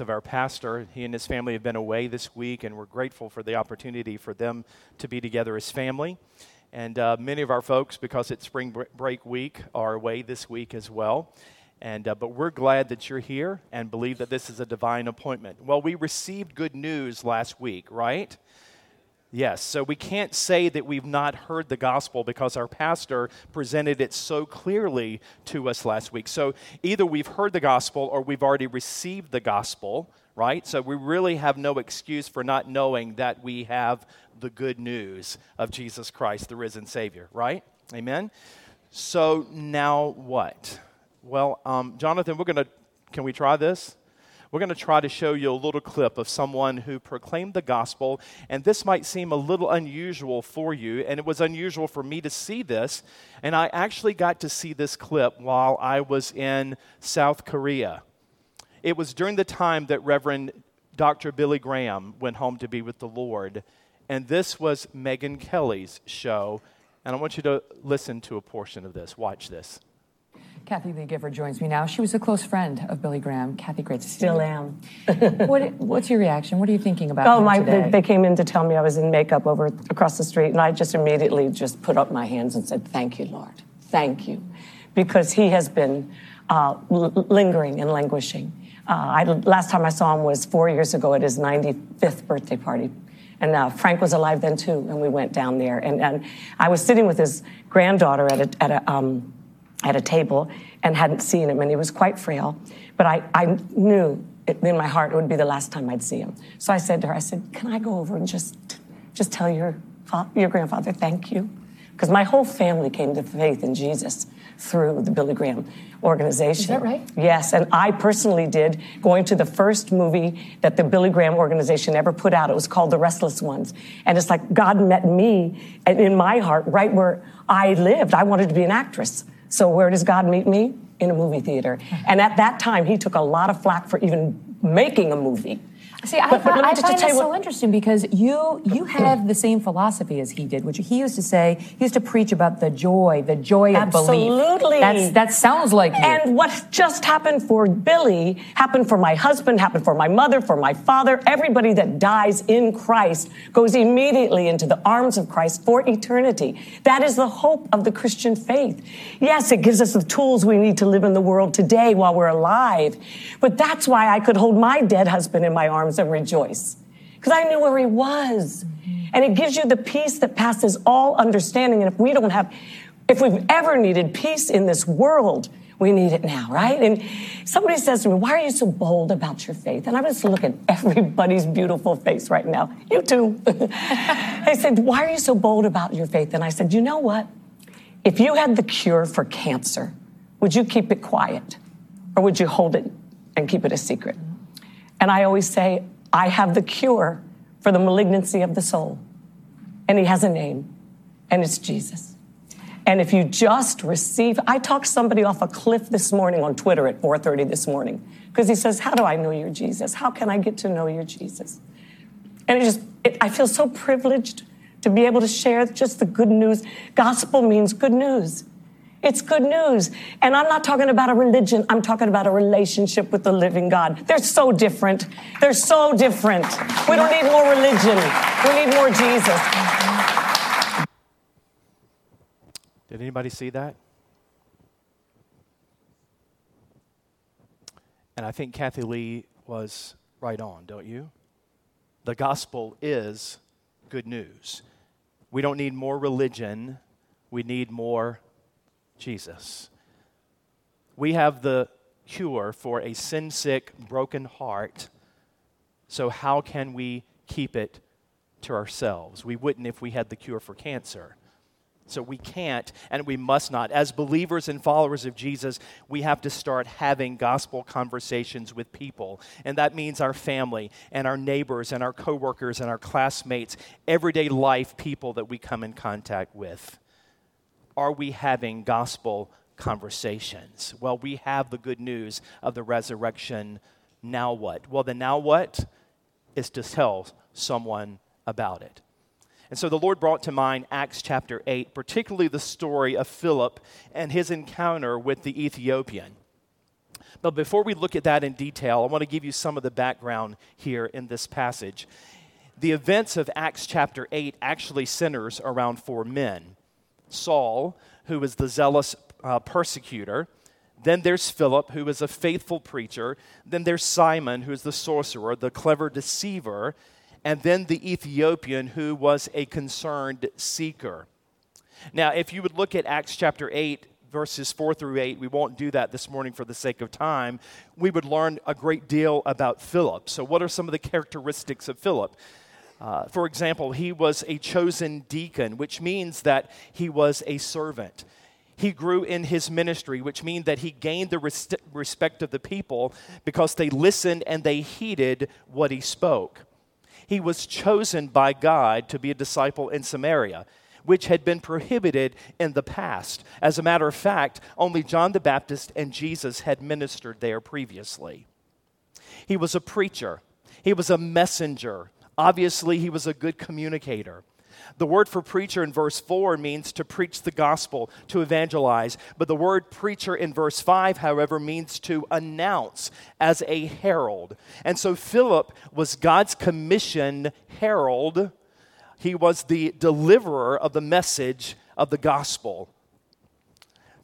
of our pastor. He and his family have been away this week, and we're grateful for the opportunity for them to be together as family. And many of our folks, because it's spring break week, are away this week as well. And but we're glad that you're here and believe that this is a divine appointment. Well, we received good news last week, right? Yes, so we can't say that we've not heard the gospel because our pastor presented it so clearly to us last week. So either we've heard the gospel or we've already received the gospel, right? So we really have no excuse for not knowing that we have the good news of Jesus Christ, the risen Savior, right? Amen? So now what? Well, Jonathan, can we try this? We're going to try to show you a little clip of someone who proclaimed the gospel, and this might seem a little unusual for you, and it was unusual for me to see this, and I actually got to see this clip while I was in South Korea. It was during the time that Reverend Dr. Billy Graham went home to be with the Lord, and this was Megyn Kelly's show, and I want you to listen to a portion of this. Watch this. Kathy Lee Gifford joins me now. She was a close friend of Billy Graham. Kathy, great to see you. Still am. What's your reaction? What are you thinking about today? They came in to tell me I was in makeup across the street, and I just immediately just put up my hands and said, thank you, Lord. Thank you. Because he has been lingering and languishing. Last time I saw him was 4 years ago at his 95th birthday party. And Frank was alive then, too, and we went down there. And I was sitting with his granddaughter at a table and hadn't seen him, and he was quite frail. But I knew in my heart it would be the last time I'd see him. So I said to her, can I go over and just tell your grandfather thank you? Because my whole family came to faith in Jesus through the Billy Graham organization. Is that right? Yes, and I personally did, going to the first movie that the Billy Graham organization ever put out. It was called The Restless Ones. And it's like God met me and in my heart right where I lived. I wanted to be an actress. So where does God meet me? In a movie theater. And at that time, he took a lot of flack for even making a movie. See, I find this so interesting because you have the same philosophy as he did, which he used to preach about the joy of belief. Absolutely. That sounds like you. And what just happened for Billy happened for my husband, happened for my mother, for my father. Everybody that dies in Christ goes immediately into the arms of Christ for eternity. That is the hope of the Christian faith. Yes, it gives us the tools we need to live in the world today while we're alive. But that's why I could hold my dead husband in my arms and rejoice, because I knew where he was. And it gives you the peace that passes all understanding. And if we've ever needed peace in this world, we need it now, right? And somebody says to me, why are you so bold about your faith? And I'm just looking at everybody's beautiful face right now. You too. They said, why are you so bold about your faith? And I said, you know what? If you had the cure for cancer, would you keep it quiet? Or would you hold it and keep it a secret? And I always say, I have the cure for the malignancy of the soul. And he has a name, and it's Jesus. And if you just receive, I talked somebody off a cliff this morning on Twitter at 4:30 this morning, because he says, how do I know your Jesus? How can I get to know your Jesus? And I feel so privileged to be able to share just the good news. Gospel means good news. It's good news. And I'm not talking about a religion. I'm talking about a relationship with the living God. They're so different. They're so different. We don't need more religion. We need more Jesus. Did anybody see that? And I think Kathy Lee was right on, don't you? The gospel is good news. We don't need more religion. We need more Jesus. We have the cure for a sin-sick, broken heart, so how can we keep it to ourselves? We wouldn't if we had the cure for cancer. So we can't, and we must not. As believers and followers of Jesus, we have to start having gospel conversations with people, and that means our family and our neighbors and our coworkers and our classmates, everyday life people that we come in contact with. Are we having gospel conversations? Well, we have the good news of the resurrection. Now what? Well, the now what is to tell someone about it. And so the Lord brought to mind Acts chapter 8, particularly the story of Philip and his encounter with the Ethiopian. But before we look at that in detail, I want to give you some of the background here in this passage. The events of Acts chapter 8 actually centers around four men. Saul, who is the zealous persecutor. Then there's Philip, who is a faithful preacher. Then there's Simon, who is the sorcerer, the clever deceiver. And then the Ethiopian, who was a concerned seeker. Now, if you would look at Acts chapter 8, verses 4 through 8, we won't do that this morning for the sake of time. We would learn a great deal about Philip. So what are some of the characteristics of Philip? For example, he was a chosen deacon, which means that he was a servant. He grew in his ministry, which means that he gained the respect of the people because they listened and they heeded what he spoke. He was chosen by God to be a disciple in Samaria, which had been prohibited in the past. As a matter of fact, only John the Baptist and Jesus had ministered there previously. He was a preacher. He was a messenger. Obviously, he was a good communicator. The word for preacher in verse 4 means to preach the gospel, to evangelize. But the word preacher in verse 5, however, means to announce as a herald. And so Philip was God's commissioned herald. He was the deliverer of the message of the gospel.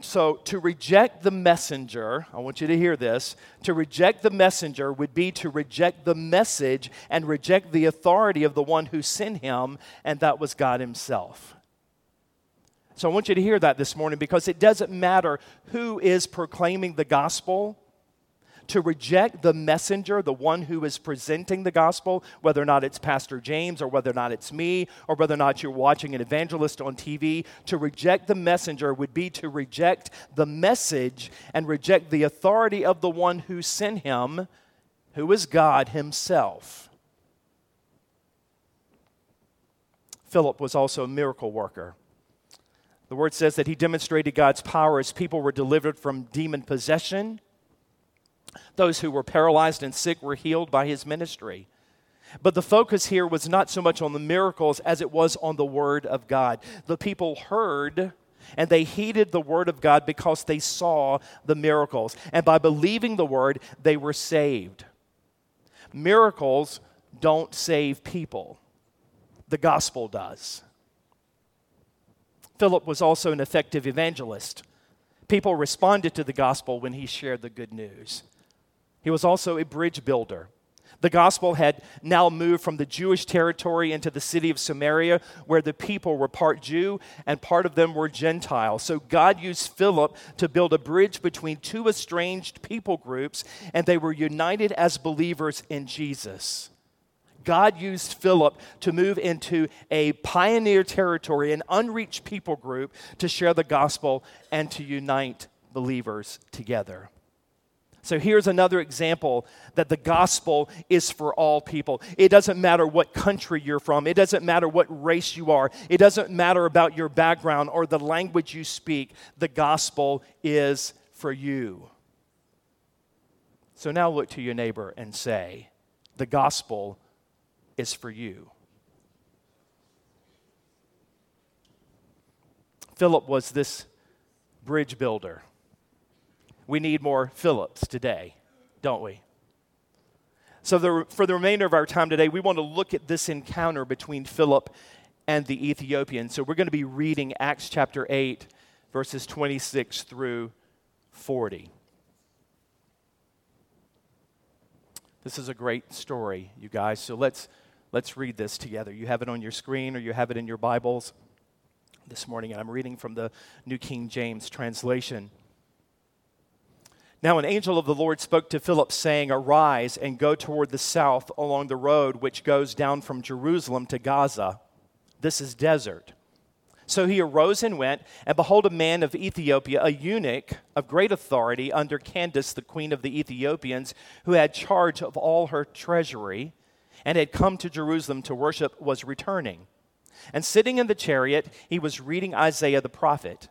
So to reject the messenger, I want you to hear this, to reject the messenger would be to reject the message and reject the authority of the one who sent him, and that was God himself. So I want you to hear that this morning because it doesn't matter who is proclaiming the gospel. To reject the messenger, the one who is presenting the gospel, whether or not it's Pastor James or whether or not it's me or whether or not you're watching an evangelist on TV, to reject the messenger would be to reject the message and reject the authority of the one who sent him, who is God himself. Philip was also a miracle worker. The word says that he demonstrated God's power as people were delivered from demon possession. Those who were paralyzed and sick were healed by his ministry. But the focus here was not so much on the miracles as it was on the word of God. The people heard and they heeded the word of God because they saw the miracles. And by believing the word, they were saved. Miracles don't save people. The gospel does. Philip was also an effective evangelist. People responded to the gospel when he shared the good news. He was also a bridge builder. The gospel had now moved from the Jewish territory into the city of Samaria, where the people were part Jew and part of them were Gentile. So God used Philip to build a bridge between two estranged people groups, and they were united as believers in Jesus. God used Philip to move into a pioneer territory, an unreached people group, to share the gospel and to unite believers together. So here's another example that the gospel is for all people. It doesn't matter what country you're from. It doesn't matter what race you are. It doesn't matter about your background or the language you speak. The gospel is for you. So now look to your neighbor and say, the gospel is for you. Philip was this bridge builder. We need more Philips today, don't we? So for the remainder of our time today, we want to look at this encounter between Philip and the Ethiopian. So we're going to be reading Acts chapter 8, verses 26 through 40. This is a great story, you guys. So let's read this together. You have it on your screen or you have it in your Bibles this morning. And I'm reading from the New King James translation. Now an angel of the Lord spoke to Philip, saying, "Arise and go toward the south along the road which goes down from Jerusalem to Gaza. This is desert." So he arose and went, and behold, a man of Ethiopia, a eunuch of great authority under Candace, the queen of the Ethiopians, who had charge of all her treasury and had come to Jerusalem to worship, was returning. And sitting in the chariot, he was reading Isaiah the prophet.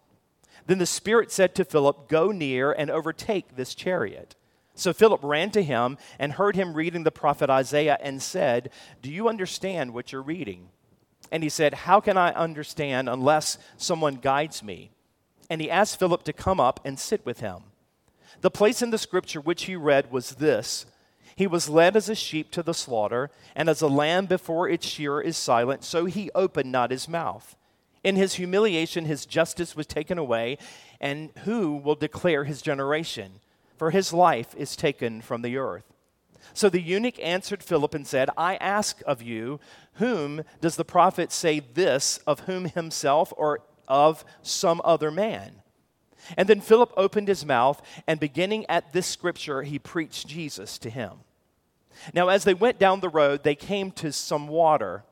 Then the Spirit said to Philip, "Go near and overtake this chariot." So Philip ran to him and heard him reading the prophet Isaiah and said, "Do you understand what you're reading?" And he said, "How can I understand unless someone guides me?" And he asked Philip to come up and sit with him. The place in the scripture which he read was this: He was led as a sheep to the slaughter, and as a lamb before its shearer is silent, so he opened not his mouth. In his humiliation, his justice was taken away, and who will declare his generation? For his life is taken from the earth. So the eunuch answered Philip and said, I ask of you, whom does the prophet say this, of whom himself or of some other man? And then Philip opened his mouth, and beginning at this scripture, he preached Jesus to him. Now, as they went down the road, they came to some water.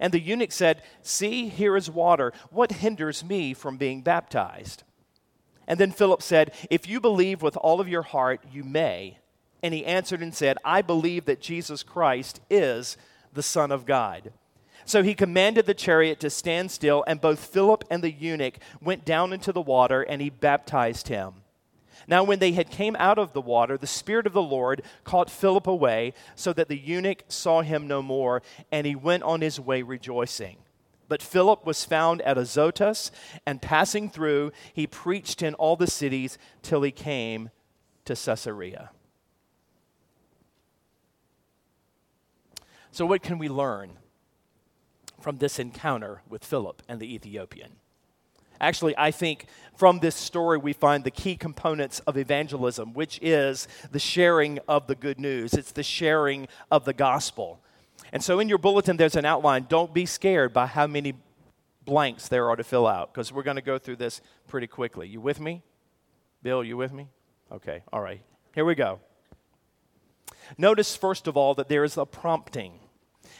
And the eunuch said, See, here is water. What hinders me from being baptized? And then Philip said, If you believe with all of your heart, you may. And he answered and said, I believe that Jesus Christ is the Son of God. So he commanded the chariot to stand still, and both Philip and the eunuch went down into the water, and he baptized him. Now when they had came out of the water, the Spirit of the Lord caught Philip away, so that the eunuch saw him no more, and he went on his way rejoicing. But Philip was found at Azotus, and passing through, he preached in all the cities till he came to Caesarea. So what can we learn from this encounter with Philip and the Ethiopian? Actually, I think from this story we find the key components of evangelism, which is the sharing of the good news. It's the sharing of the gospel. And so in your bulletin there's an outline. Don't be scared by how many blanks there are to fill out, because we're going to go through this pretty quickly. You with me? Bill, you with me? Okay, all right. Here we go. Notice, first of all, that there is a prompting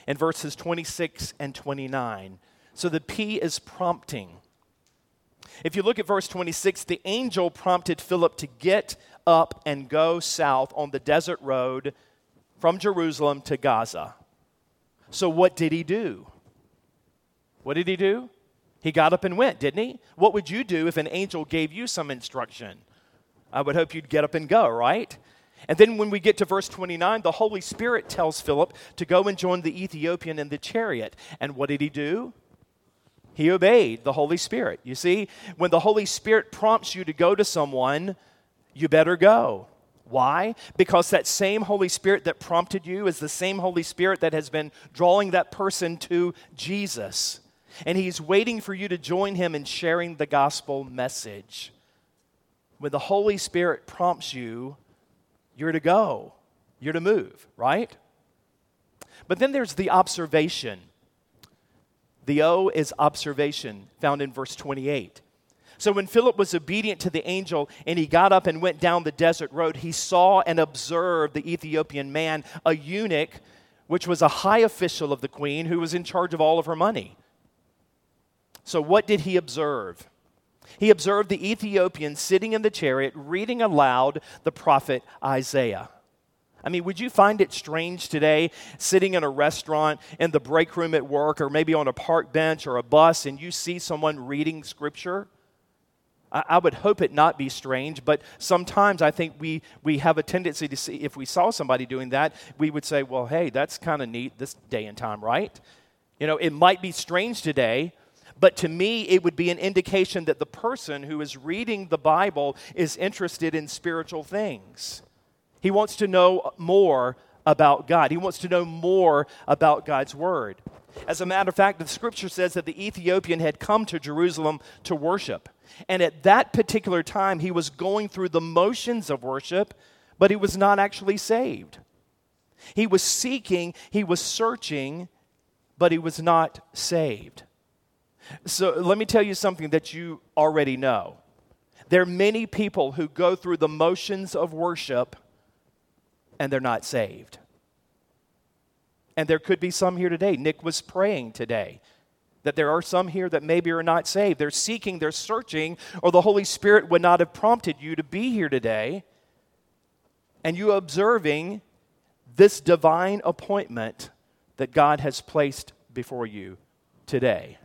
in verses 26 and 29. So the P is prompting. If you look at verse 26, the angel prompted Philip to get up and go south on the desert road from Jerusalem to Gaza. So what did he do? What did he do? He got up and went, didn't he? What would you do if an angel gave you some instruction? I would hope you'd get up and go, right? And then when we get to verse 29, the Holy Spirit tells Philip to go and join the Ethiopian in the chariot. And what did he do? He obeyed the Holy Spirit. You see, when the Holy Spirit prompts you to go to someone, you better go. Why? Because that same Holy Spirit that prompted you is the same Holy Spirit that has been drawing that person to Jesus. And he's waiting for you to join him in sharing the gospel message. When the Holy Spirit prompts you, you're to go. You're to move, right? But then there's the observation. The O is observation, found in verse 28. So when Philip was obedient to the angel and he got up and went down the desert road, he saw and observed the Ethiopian man, a eunuch, which was a high official of the queen who was in charge of all of her money. So what did he observe? He observed the Ethiopian sitting in the chariot, reading aloud the prophet Isaiah. I mean, would you find it strange today, sitting in a restaurant, in the break room at work, or maybe on a park bench or a bus, and you see someone reading scripture? I would hope it not be strange, but sometimes I think we have a tendency to see, if we saw somebody doing that, we would say, well, hey, that's kind of neat this day and time, right? You know, it might be strange today, but to me, it would be an indication that the person who is reading the Bible is interested in spiritual things. He wants to know more about God. He wants to know more about God's Word. As a matter of fact, the Scripture says that the Ethiopian had come to Jerusalem to worship. And at that particular time, he was going through the motions of worship, but he was not actually saved. He was seeking, he was searching, but he was not saved. So let me tell you something that you already know. There are many people who go through the motions of worship and they're not saved. And there could be some here today. Nick was praying today that there are some here that maybe are not saved. They're seeking, they're searching, or the Holy Spirit would not have prompted you to be here today. And you observing this divine appointment that God has placed before you today.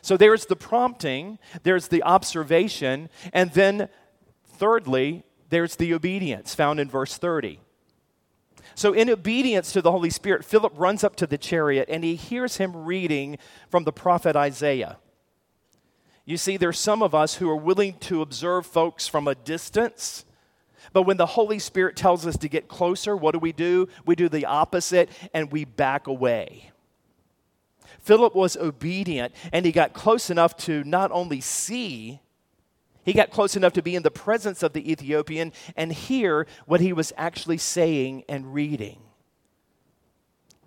So there's the prompting, there's the observation, and then thirdly, there's the obedience found in verse 30. So in obedience to the Holy Spirit, Philip runs up to the chariot and he hears him reading from the prophet Isaiah. You see, there's some of us who are willing to observe folks from a distance But when the Holy Spirit tells us to get closer, what do? We do the opposite, and we back away. Philip was obedient, and he got close enough to not only see, he got close enough to be in the presence of the Ethiopian and hear what he was actually saying and reading.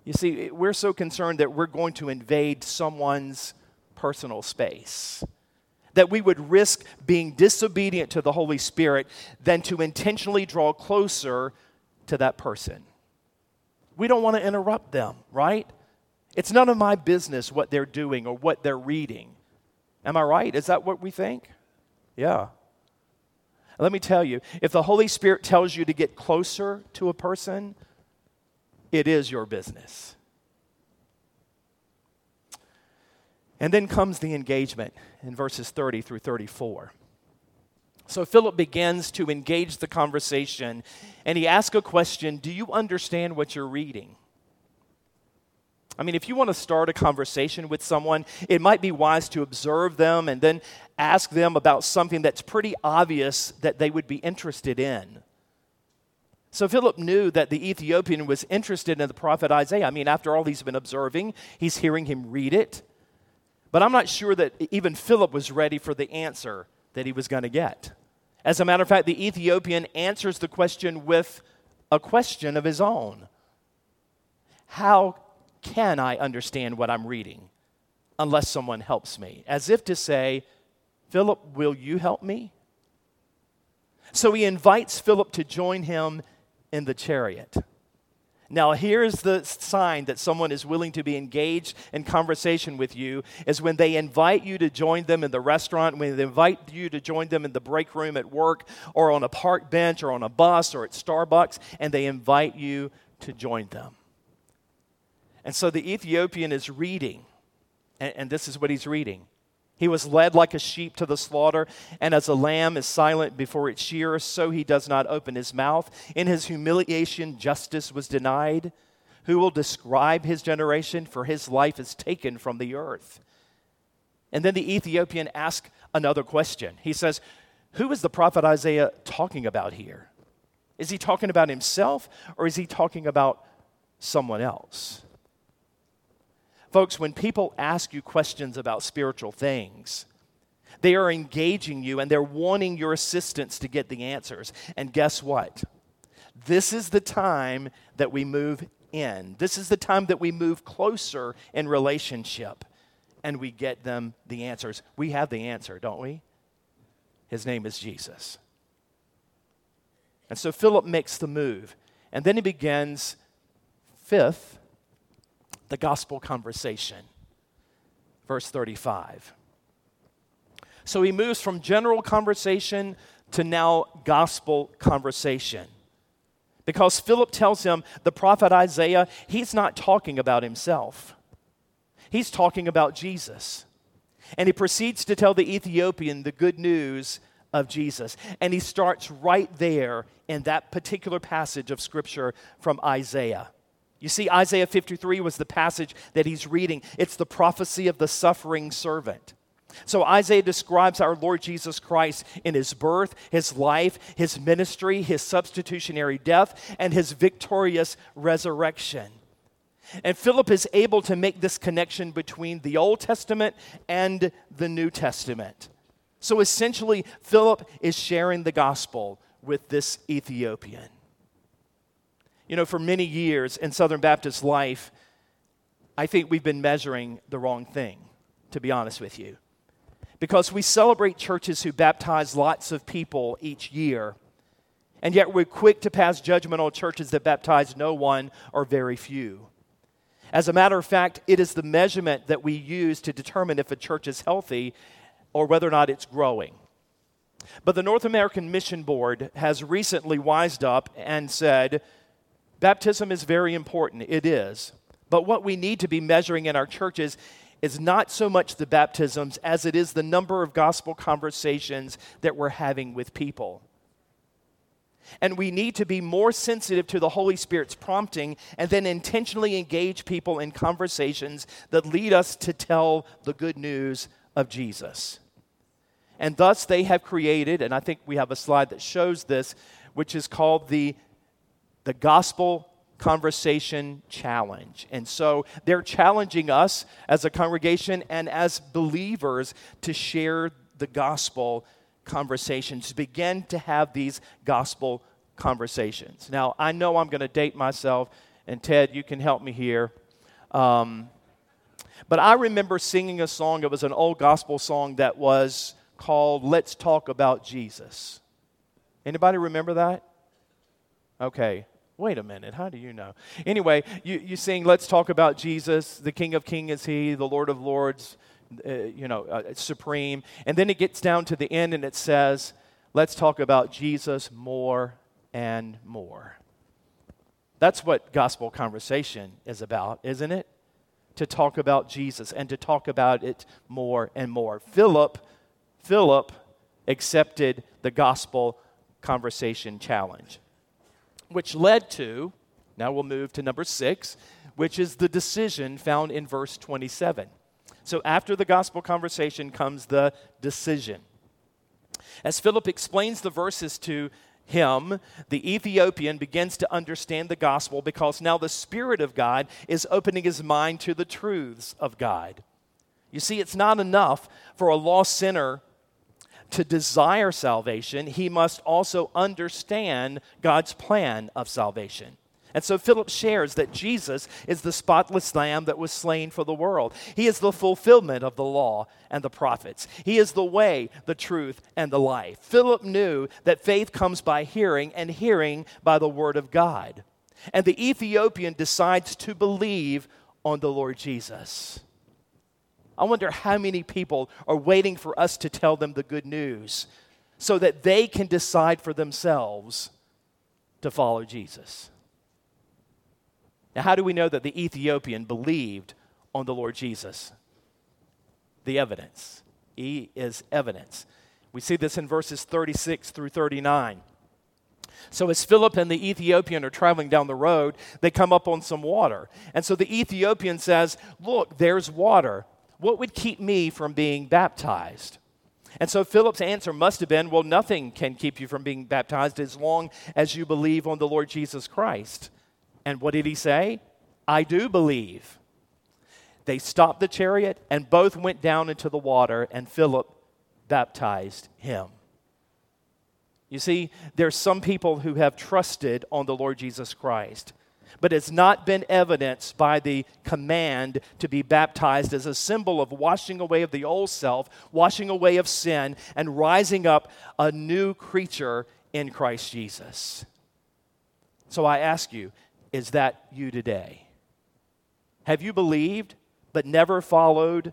You see, we're so concerned that we're going to invade someone's personal space, that we would risk being disobedient to the Holy Spirit than to intentionally draw closer to that person. We don't want to interrupt them, right? It's none of my business what they're doing or what they're reading. Am I right? Is that what we think? Yeah. Let me tell you, if the Holy Spirit tells you to get closer to a person, it is your business. And then comes the engagement in verses 30 through 34. So Philip begins to engage the conversation, and he asks a question, do you understand what you're reading? I mean, if you want to start a conversation with someone, it might be wise to observe them and then ask them about something that's pretty obvious that they would be interested in. So Philip knew that the Ethiopian was interested in the prophet Isaiah. I mean, after all, he's been observing. He's hearing him read it. But I'm not sure that even Philip was ready for the answer that he was going to get. As a matter of fact, the Ethiopian answers the question with a question of his own. How can I understand what I'm reading unless someone helps me? As if to say, Philip, will you help me? So he invites Philip to join him in the chariot. Now, here's the sign that someone is willing to be engaged in conversation with you is when they invite you to join them in the restaurant, when they invite you to join them in the break room at work or on a park bench or on a bus or at Starbucks, and they invite you to join them. And so the Ethiopian is reading, and this is what he's reading. He was led like a sheep to the slaughter, and as a lamb is silent before its shearer, so he does not open his mouth. In his humiliation, justice was denied. Who will describe his generation? For his life is taken from the earth. And then the Ethiopian asks another question. He says, who is the prophet Isaiah talking about here? Is he talking about himself, or is he talking about someone else? Folks, when people ask you questions about spiritual things, they are engaging you and they're wanting your assistance to get the answers. And guess what? This is the time that we move in. This is the time that we move closer in relationship and we get them the answers. We have the answer, don't we? His name is Jesus. And so Philip makes the move. And then he begins, fifth, the gospel conversation, verse 35. So he moves from general conversation to now gospel conversation. Because Philip tells him, the prophet Isaiah, he's not talking about himself. He's talking about Jesus. And he proceeds to tell the Ethiopian the good news of Jesus. And he starts right there in that particular passage of Scripture from Isaiah. You see, Isaiah 53 was the passage that he's reading. It's the prophecy of the suffering servant. So Isaiah describes our Lord Jesus Christ in his birth, his life, his ministry, his substitutionary death, and his victorious resurrection. And Philip is able to make this connection between the Old Testament and the New Testament. So essentially, Philip is sharing the gospel with this Ethiopian. You know, for many years in Southern Baptist life, I think we've been measuring the wrong thing, to be honest with you. Because we celebrate churches who baptize lots of people each year, and yet we're quick to pass judgment on churches that baptize no one or very few. As a matter of fact, it is the measurement that we use to determine if a church is healthy or whether or not it's growing. But the North American Mission Board has recently wised up and said, baptism is very important, it is. But what we need to be measuring in our churches is not so much the baptisms as it is the number of gospel conversations that we're having with people. And we need to be more sensitive to the Holy Spirit's prompting and then intentionally engage people in conversations that lead us to tell the good news of Jesus. And thus they have created, and I think we have a slide that shows this, which is called the Gospel Conversation Challenge. And so they're challenging us as a congregation and as believers to share the gospel conversations, to begin to have these gospel conversations. Now, I know I'm going to date myself, and Ted, you can help me here. But I remember singing a song. It was an old gospel song that was called Let's Talk About Jesus. Anybody remember that? Okay. Wait a minute, how do you know? Anyway, you sing, let's talk about Jesus, the King of Kings is He, the Lord of Lords, supreme. And then it gets down to the end and it says, let's talk about Jesus more and more. That's what gospel conversation is about, isn't it? To talk about Jesus and to talk about it more and more. Philip accepted the gospel conversation challenge, which led to, now we'll move to number 6, which is the decision found in verse 27. So after the gospel conversation comes the decision. As Philip explains the verses to him, the Ethiopian begins to understand the gospel because now the Spirit of God is opening his mind to the truths of God. You see, it's not enough for a lost sinner to desire salvation, he must also understand God's plan of salvation. And so Philip shares that Jesus is the spotless lamb that was slain for the world. He is the fulfillment of the law and the prophets. He is the way, the truth, and the life. Philip knew that faith comes by hearing, and hearing by the word of God. And the Ethiopian decides to believe on the Lord Jesus. I wonder how many people are waiting for us to tell them the good news so that they can decide for themselves to follow Jesus. Now, how do we know that the Ethiopian believed on the Lord Jesus? The evidence. E is evidence. We see this in verses 36 through 39. So as Philip and the Ethiopian are traveling down the road, they come up on some water. And so the Ethiopian says, look, there's water. What would keep me from being baptized? And so Philip's answer must have been, well, nothing can keep you from being baptized as long as you believe on the Lord Jesus Christ. And what did he say? I do believe. They stopped the chariot and both went down into the water, and Philip baptized him. You see, there's some people who have trusted on the Lord Jesus Christ, but it's not been evidenced by the command to be baptized as a symbol of washing away of the old self, washing away of sin, and rising up a new creature in Christ Jesus. So I ask you, is that you today? Have you believed but never followed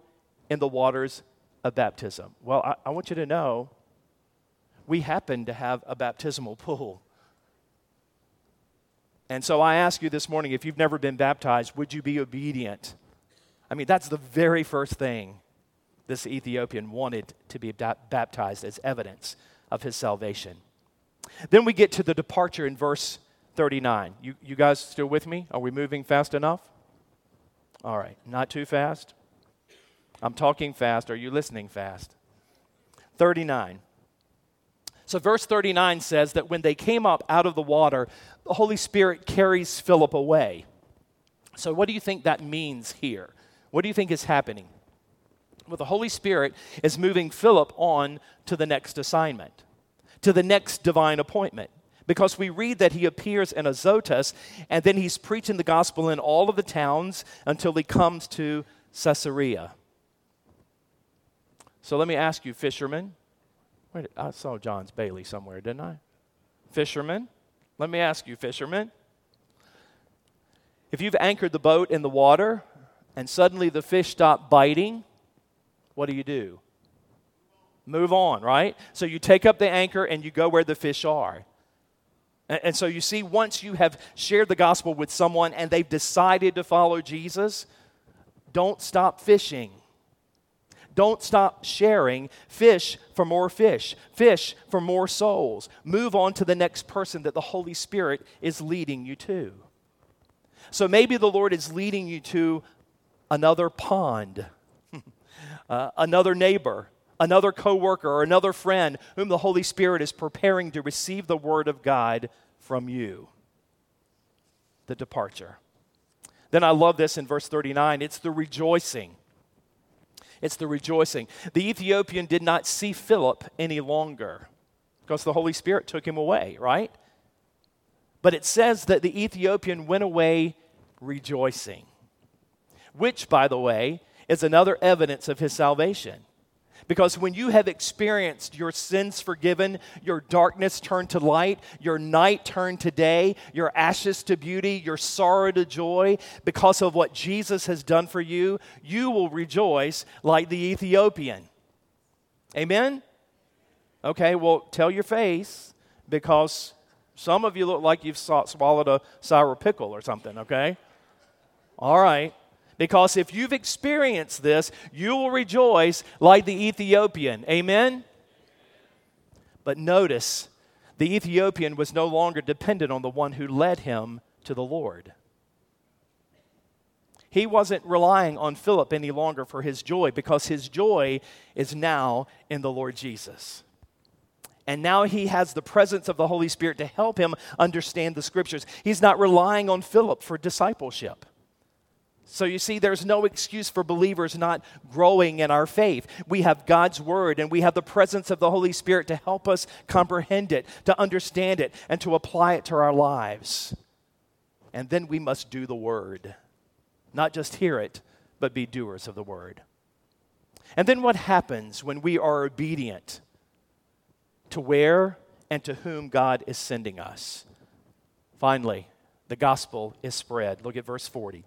in the waters of baptism? Well, I want you to know we happen to have a baptismal pool. And so I ask you this morning, if you've never been baptized, would you be obedient? I mean, that's the very first thing this Ethiopian wanted, to be baptized as evidence of his salvation. Then we get to the departure in verse 39. You guys still with me? Are we moving fast enough? All right, not too fast. I'm talking fast. Are you listening fast? 39. So verse 39 says that when they came up out of the water, the Holy Spirit carries Philip away. So what do you think that means here? What do you think is happening? Well, the Holy Spirit is moving Philip on to the next assignment, to the next divine appointment, because we read that he appears in Azotus, and then he's preaching the gospel in all of the towns until he comes to Caesarea. So let me ask you, fishermen. Wait, I saw John's Bailey somewhere, didn't I? Fishermen, let me ask you, fishermen. If you've anchored the boat in the water and suddenly the fish stop biting, what do? Move on, right? So you take up the anchor and you go where the fish are. And so you see, once you have shared the gospel with someone and they've decided to follow Jesus, don't stop fishing. Don't stop sharing. Fish for more fish. Fish for more souls. Move on to the next person that the Holy Spirit is leading you to. So maybe the Lord is leading you to another pond, another neighbor, another coworker or another friend whom the Holy Spirit is preparing to receive the word of God from you. The departure. Then I love this in verse 39. It's the rejoicing. It's the rejoicing. The Ethiopian did not see Philip any longer because the Holy Spirit took him away, right? But it says that the Ethiopian went away rejoicing, which, by the way, is another evidence of his salvation. Because when you have experienced your sins forgiven, your darkness turned to light, your night turned to day, your ashes to beauty, your sorrow to joy, because of what Jesus has done for you, you will rejoice like the Ethiopian. Amen? Okay, well, tell your face, because some of you look like you've swallowed a sour pickle or something, okay? All right. Because if you've experienced this, you will rejoice like the Ethiopian. Amen? But notice, the Ethiopian was no longer dependent on the one who led him to the Lord. He wasn't relying on Philip any longer for his joy, because his joy is now in the Lord Jesus. And now he has the presence of the Holy Spirit to help him understand the Scriptures. He's not relying on Philip for discipleship. So you see, there's no excuse for believers not growing in our faith. We have God's Word, and we have the presence of the Holy Spirit to help us comprehend it, to understand it, and to apply it to our lives. And then we must do the Word. Not just hear it, but be doers of the Word. And then what happens when we are obedient to where and to whom God is sending us? Finally, the gospel is spread. Look at verse 40.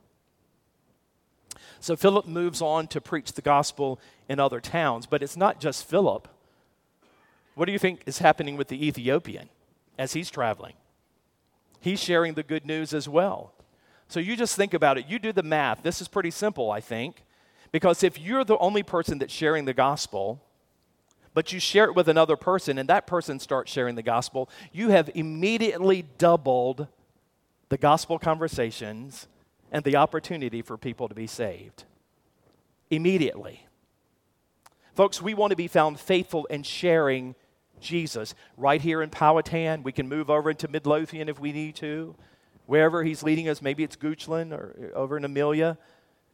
So Philip moves on to preach the gospel in other towns, but it's not just Philip. What do you think is happening with the Ethiopian as he's traveling? He's sharing the good news as well. So you just think about it. You do the math. This is pretty simple, I think, because if you're the only person that's sharing the gospel, but you share it with another person and that person starts sharing the gospel, you have immediately doubled the gospel conversations and the opportunity for people to be saved. Immediately. Folks, we want to be found faithful in sharing Jesus. Right here in Powhatan, we can move over into Midlothian if we need to. Wherever he's leading us, maybe it's Goochland or over in Amelia.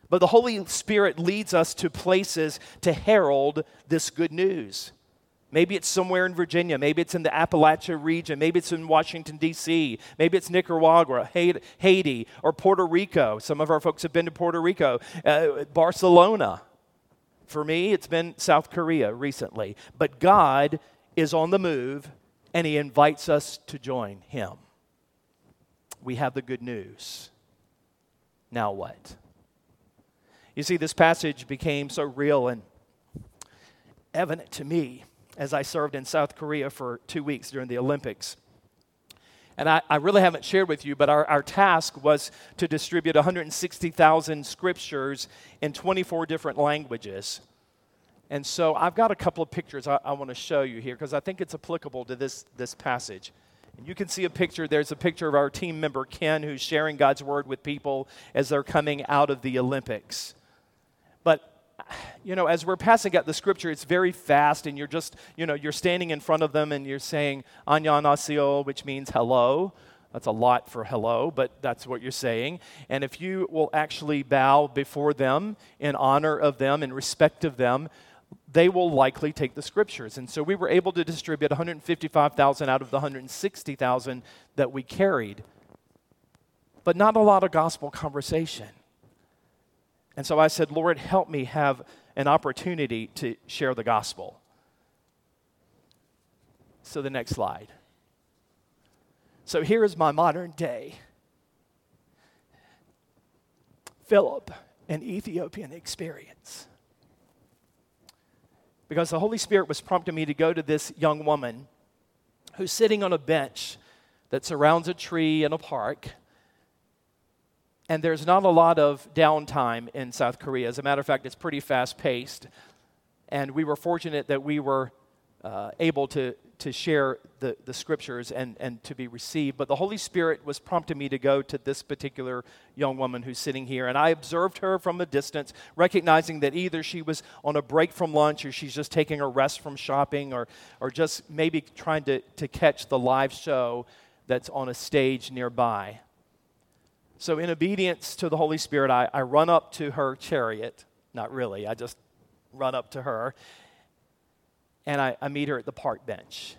But the Holy Spirit leads us to places to herald this good news. Maybe it's somewhere in Virginia. Maybe it's in the Appalachia region. Maybe it's in Washington, D.C. Maybe it's Nicaragua, Haiti, or Puerto Rico. Some of our folks have been to Puerto Rico. Barcelona. For me, it's been South Korea recently. But God is on the move, and He invites us to join Him. We have the good news. Now what? You see, this passage became so real and evident to me as I served in South Korea for 2 weeks during the Olympics. And I really haven't shared with you, but our task was to distribute 160,000 scriptures in 24 different languages. And so I've got a couple of pictures I want to show you here, because I think it's applicable to this passage. And you can see a picture. There's a picture of our team member, Ken, who's sharing God's word with people as they're coming out of the Olympics. But you know, as we're passing out the scripture, it's very fast, and you're just, you know, you're standing in front of them and you're saying, "Annyeonghaseyo," which means hello. That's a lot for hello, but that's what you're saying. And if you will actually bow before them in honor of them, in respect of them, they will likely take the scriptures. And so we were able to distribute 155,000 out of the 160,000 that we carried. But not a lot of gospel conversation. And so I said, "Lord, help me have an opportunity to share the gospel." So the next slide. So here is my modern day Philip and Ethiopian experience. Because the Holy Spirit was prompting me to go to this young woman who's sitting on a bench that surrounds a tree in a park. And there's not a lot of downtime in South Korea. As a matter of fact, it's pretty fast-paced. And we were fortunate that we were able to share the scriptures and to be received. But the Holy Spirit was prompting me to go to this particular young woman who's sitting here. And I observed her from a distance, recognizing that either she was on a break from lunch or she's just taking a rest from shopping or just maybe trying to catch the live show that's on a stage nearby. So in obedience to the Holy Spirit, I run up to her chariot. Not really, I just run up to her. And I meet her at the park bench.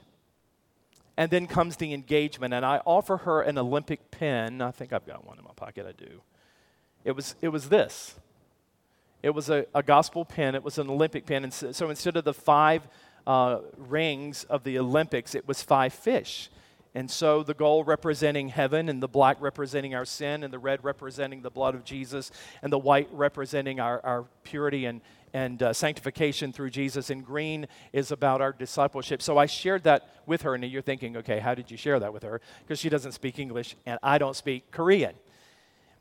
And then comes the engagement, and I offer her an Olympic pin. I think I've got one in my pocket, I do. It was this. It was a gospel pin. It was an Olympic pin. And so instead of the five rings of the Olympics, it was five fish. And so the gold representing heaven, and the black representing our sin, and the red representing the blood of Jesus, and the white representing our purity and sanctification through Jesus, and green is about our discipleship. So I shared that with her, and you're thinking, okay, how did you share that with her? Because she doesn't speak English, and I don't speak Korean.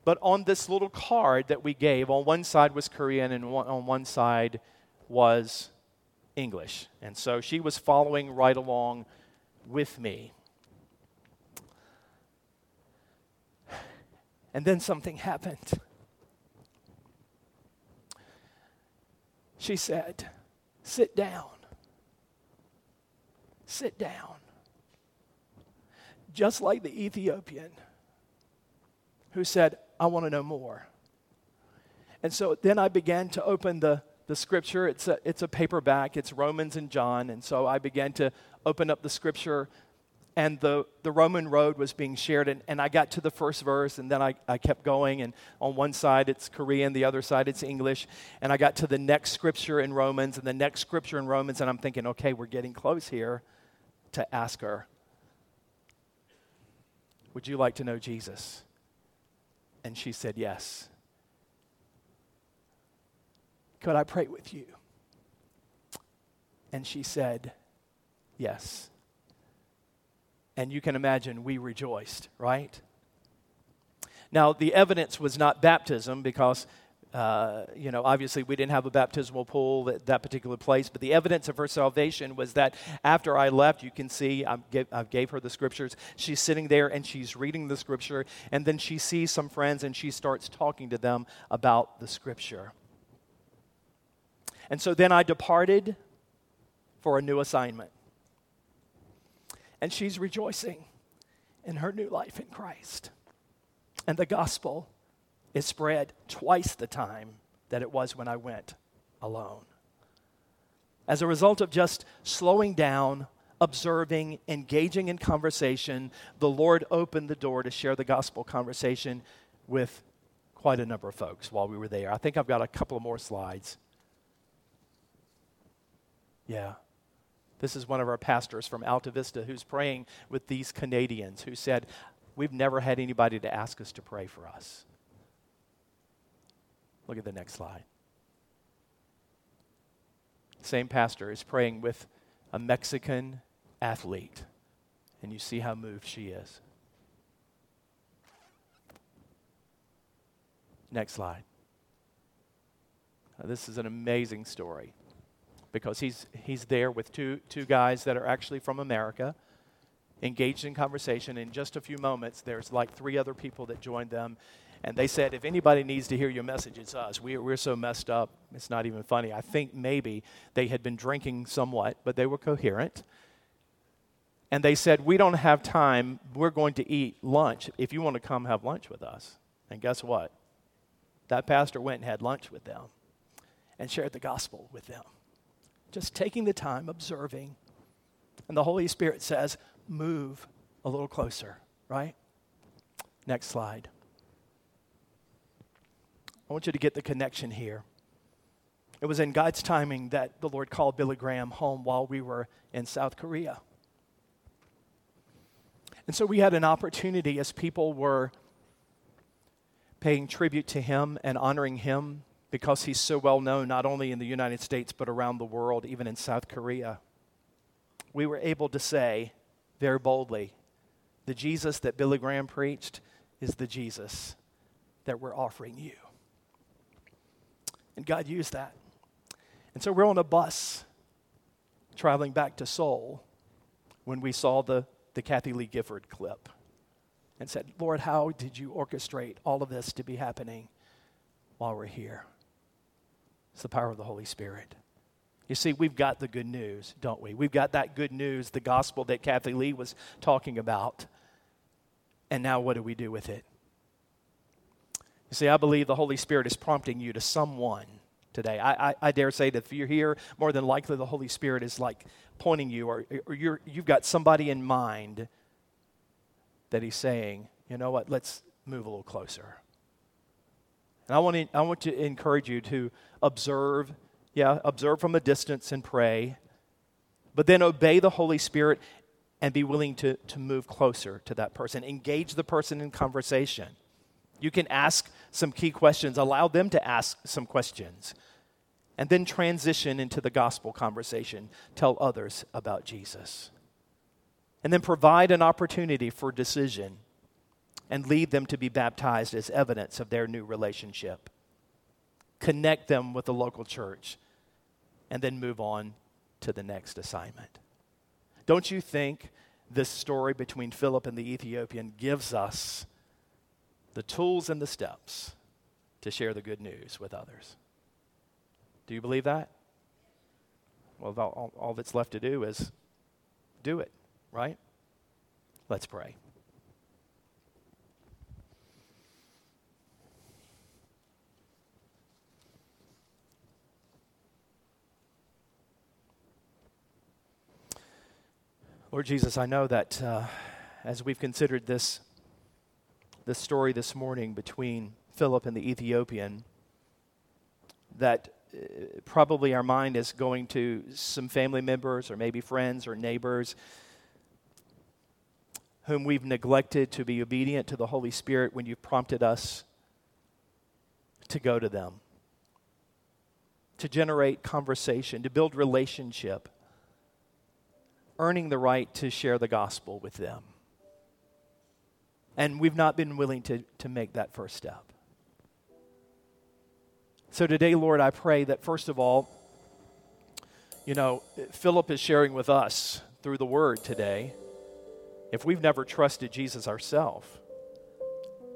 But on this little card that we gave, on one side was Korean, and on one side was English. And so she was following right along with me. And then something happened. She said, "Sit down. Sit down." Just like the Ethiopian who said, "I want to know more." And so then I began to open the scripture. It's a paperback. It's Romans and John. And so I began to open up the scripture, and the Roman road was being shared, and I got to the first verse, and then I kept going, and on one side it's Korean, the other side it's English, and I got to the next scripture in Romans, and the next scripture in Romans, and I'm thinking, okay, we're getting close here to ask her, would you like to know Jesus? And she said, yes. Could I pray with you? And she said, yes. And you can imagine we rejoiced, right? Now, the evidence was not baptism because, obviously we didn't have a baptismal pool at that particular place. But the evidence of her salvation was that after I left, you can see I gave her the scriptures. She's sitting there and she's reading the scripture. And then she sees some friends and she starts talking to them about the scripture. And so then I departed for a new assignment. And she's rejoicing in her new life in Christ. And the gospel is spread twice the time that it was when I went alone. As a result of just slowing down, observing, engaging in conversation, the Lord opened the door to share the gospel conversation with quite a number of folks while we were there. I think I've got a couple of more slides. Yeah. This is one of our pastors from Alta Vista who's praying with these Canadians who said, we've never had anybody to ask us to pray for us. Look at the next slide. Same pastor is praying with a Mexican athlete, and you see how moved she is. Next slide. Now, this is an amazing story. Because he's there with two guys that are actually from America, engaged in conversation. In just a few moments, there's like three other people that joined them. And they said, if anybody needs to hear your message, it's us. We're so messed up, it's not even funny. I think maybe they had been drinking somewhat, but they were coherent. And they said, we don't have time. We're going to eat lunch. If you want to come have lunch with us. And guess what? That pastor went and had lunch with them and shared the gospel with them. Just taking the time, observing. And the Holy Spirit says, move a little closer, right? Next slide. I want you to get the connection here. It was in God's timing that the Lord called Billy Graham home while we were in South Korea. And so we had an opportunity as people were paying tribute to him and honoring him, because he's so well known not only in the United States but around the world, even in South Korea. We were able to say very boldly, the Jesus that Billy Graham preached is the Jesus that we're offering you. And God used that. And so we're on a bus traveling back to Seoul when we saw the Kathy Lee Gifford clip and said, Lord, how did you orchestrate all of this to be happening while we're here? It's the power of the Holy Spirit. You see, we've got the good news, don't we? We've got that good news, the gospel that Kathy Lee was talking about. And now what do we do with it? You see, I believe the Holy Spirit is prompting you to someone today. I dare say that if you're here, more than likely the Holy Spirit is like pointing you, or you've got somebody in mind that he's saying, you know what, let's move a little closer. And I want to encourage you to observe from a distance and pray, but then obey the Holy Spirit and be willing to move closer to that person. Engage the person in conversation. You can ask some key questions. Allow them to ask some questions. And then transition into the gospel conversation. Tell others about Jesus. And then provide an opportunity for decision and lead them to be baptized as evidence of their new relationship. Connect them with the local church and then move on to the next assignment. Don't you think this story between Philip and the Ethiopian gives us the tools and the steps to share the good news with others? Do you believe that? Well, all that's left to do is do it, right? Let's pray. Lord Jesus, I know that as we've considered this story this morning between Philip and the Ethiopian, that probably our mind is going to some family members or maybe friends or neighbors whom we've neglected to be obedient to the Holy Spirit when you've prompted us to go to them, to generate conversation, to build relationship, earning the right to share the gospel with them. And we've not been willing to make that first step. So today, Lord, I pray that first of all, you know, Philip is sharing with us through the word today, if we've never trusted Jesus ourselves,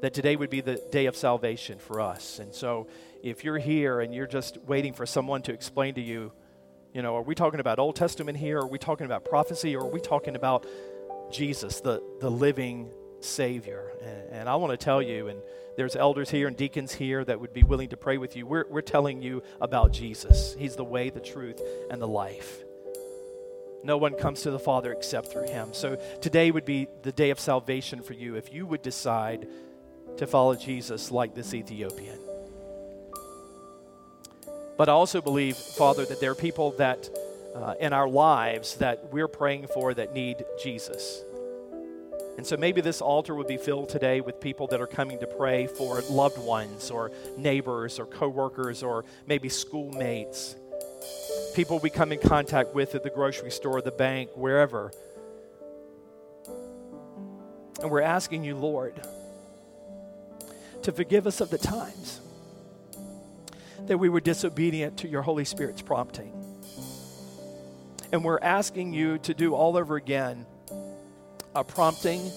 that today would be the day of salvation for us. And so if you're here and you're just waiting for someone to explain to you, you know, are we talking about Old Testament here? Are we talking about prophecy? Or are we talking about Jesus, the living Savior? And I want to tell you, and there's elders here and deacons here that would be willing to pray with you. We're telling you about Jesus. He's the way, the truth, and the life. No one comes to the Father except through Him. So today would be the day of salvation for you if you would decide to follow Jesus like this Ethiopian. But I also believe, Father, that there are people that in our lives that we're praying for that need Jesus. And so maybe this altar would be filled today with people that are coming to pray for loved ones or neighbors or coworkers or maybe schoolmates, people we come in contact with at the grocery store, the bank, wherever. And we're asking you, Lord, to forgive us of the times that we were disobedient to your Holy Spirit's prompting. And we're asking you to do all over again a prompting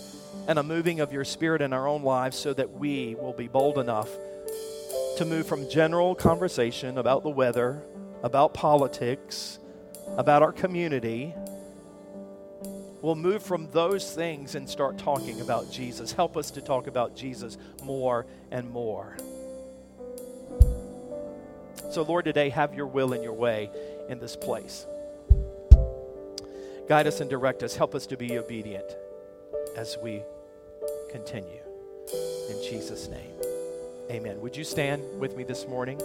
and a moving of your Spirit in our own lives so that we will be bold enough to move from general conversation about the weather, about politics, about our community. We'll move from those things and start talking about Jesus. Help us to talk about Jesus more and more. So, Lord, today, have your will and your way in this place. Guide us and direct us. Help us to be obedient as we continue. In Jesus' name, amen. Would you stand with me this morning?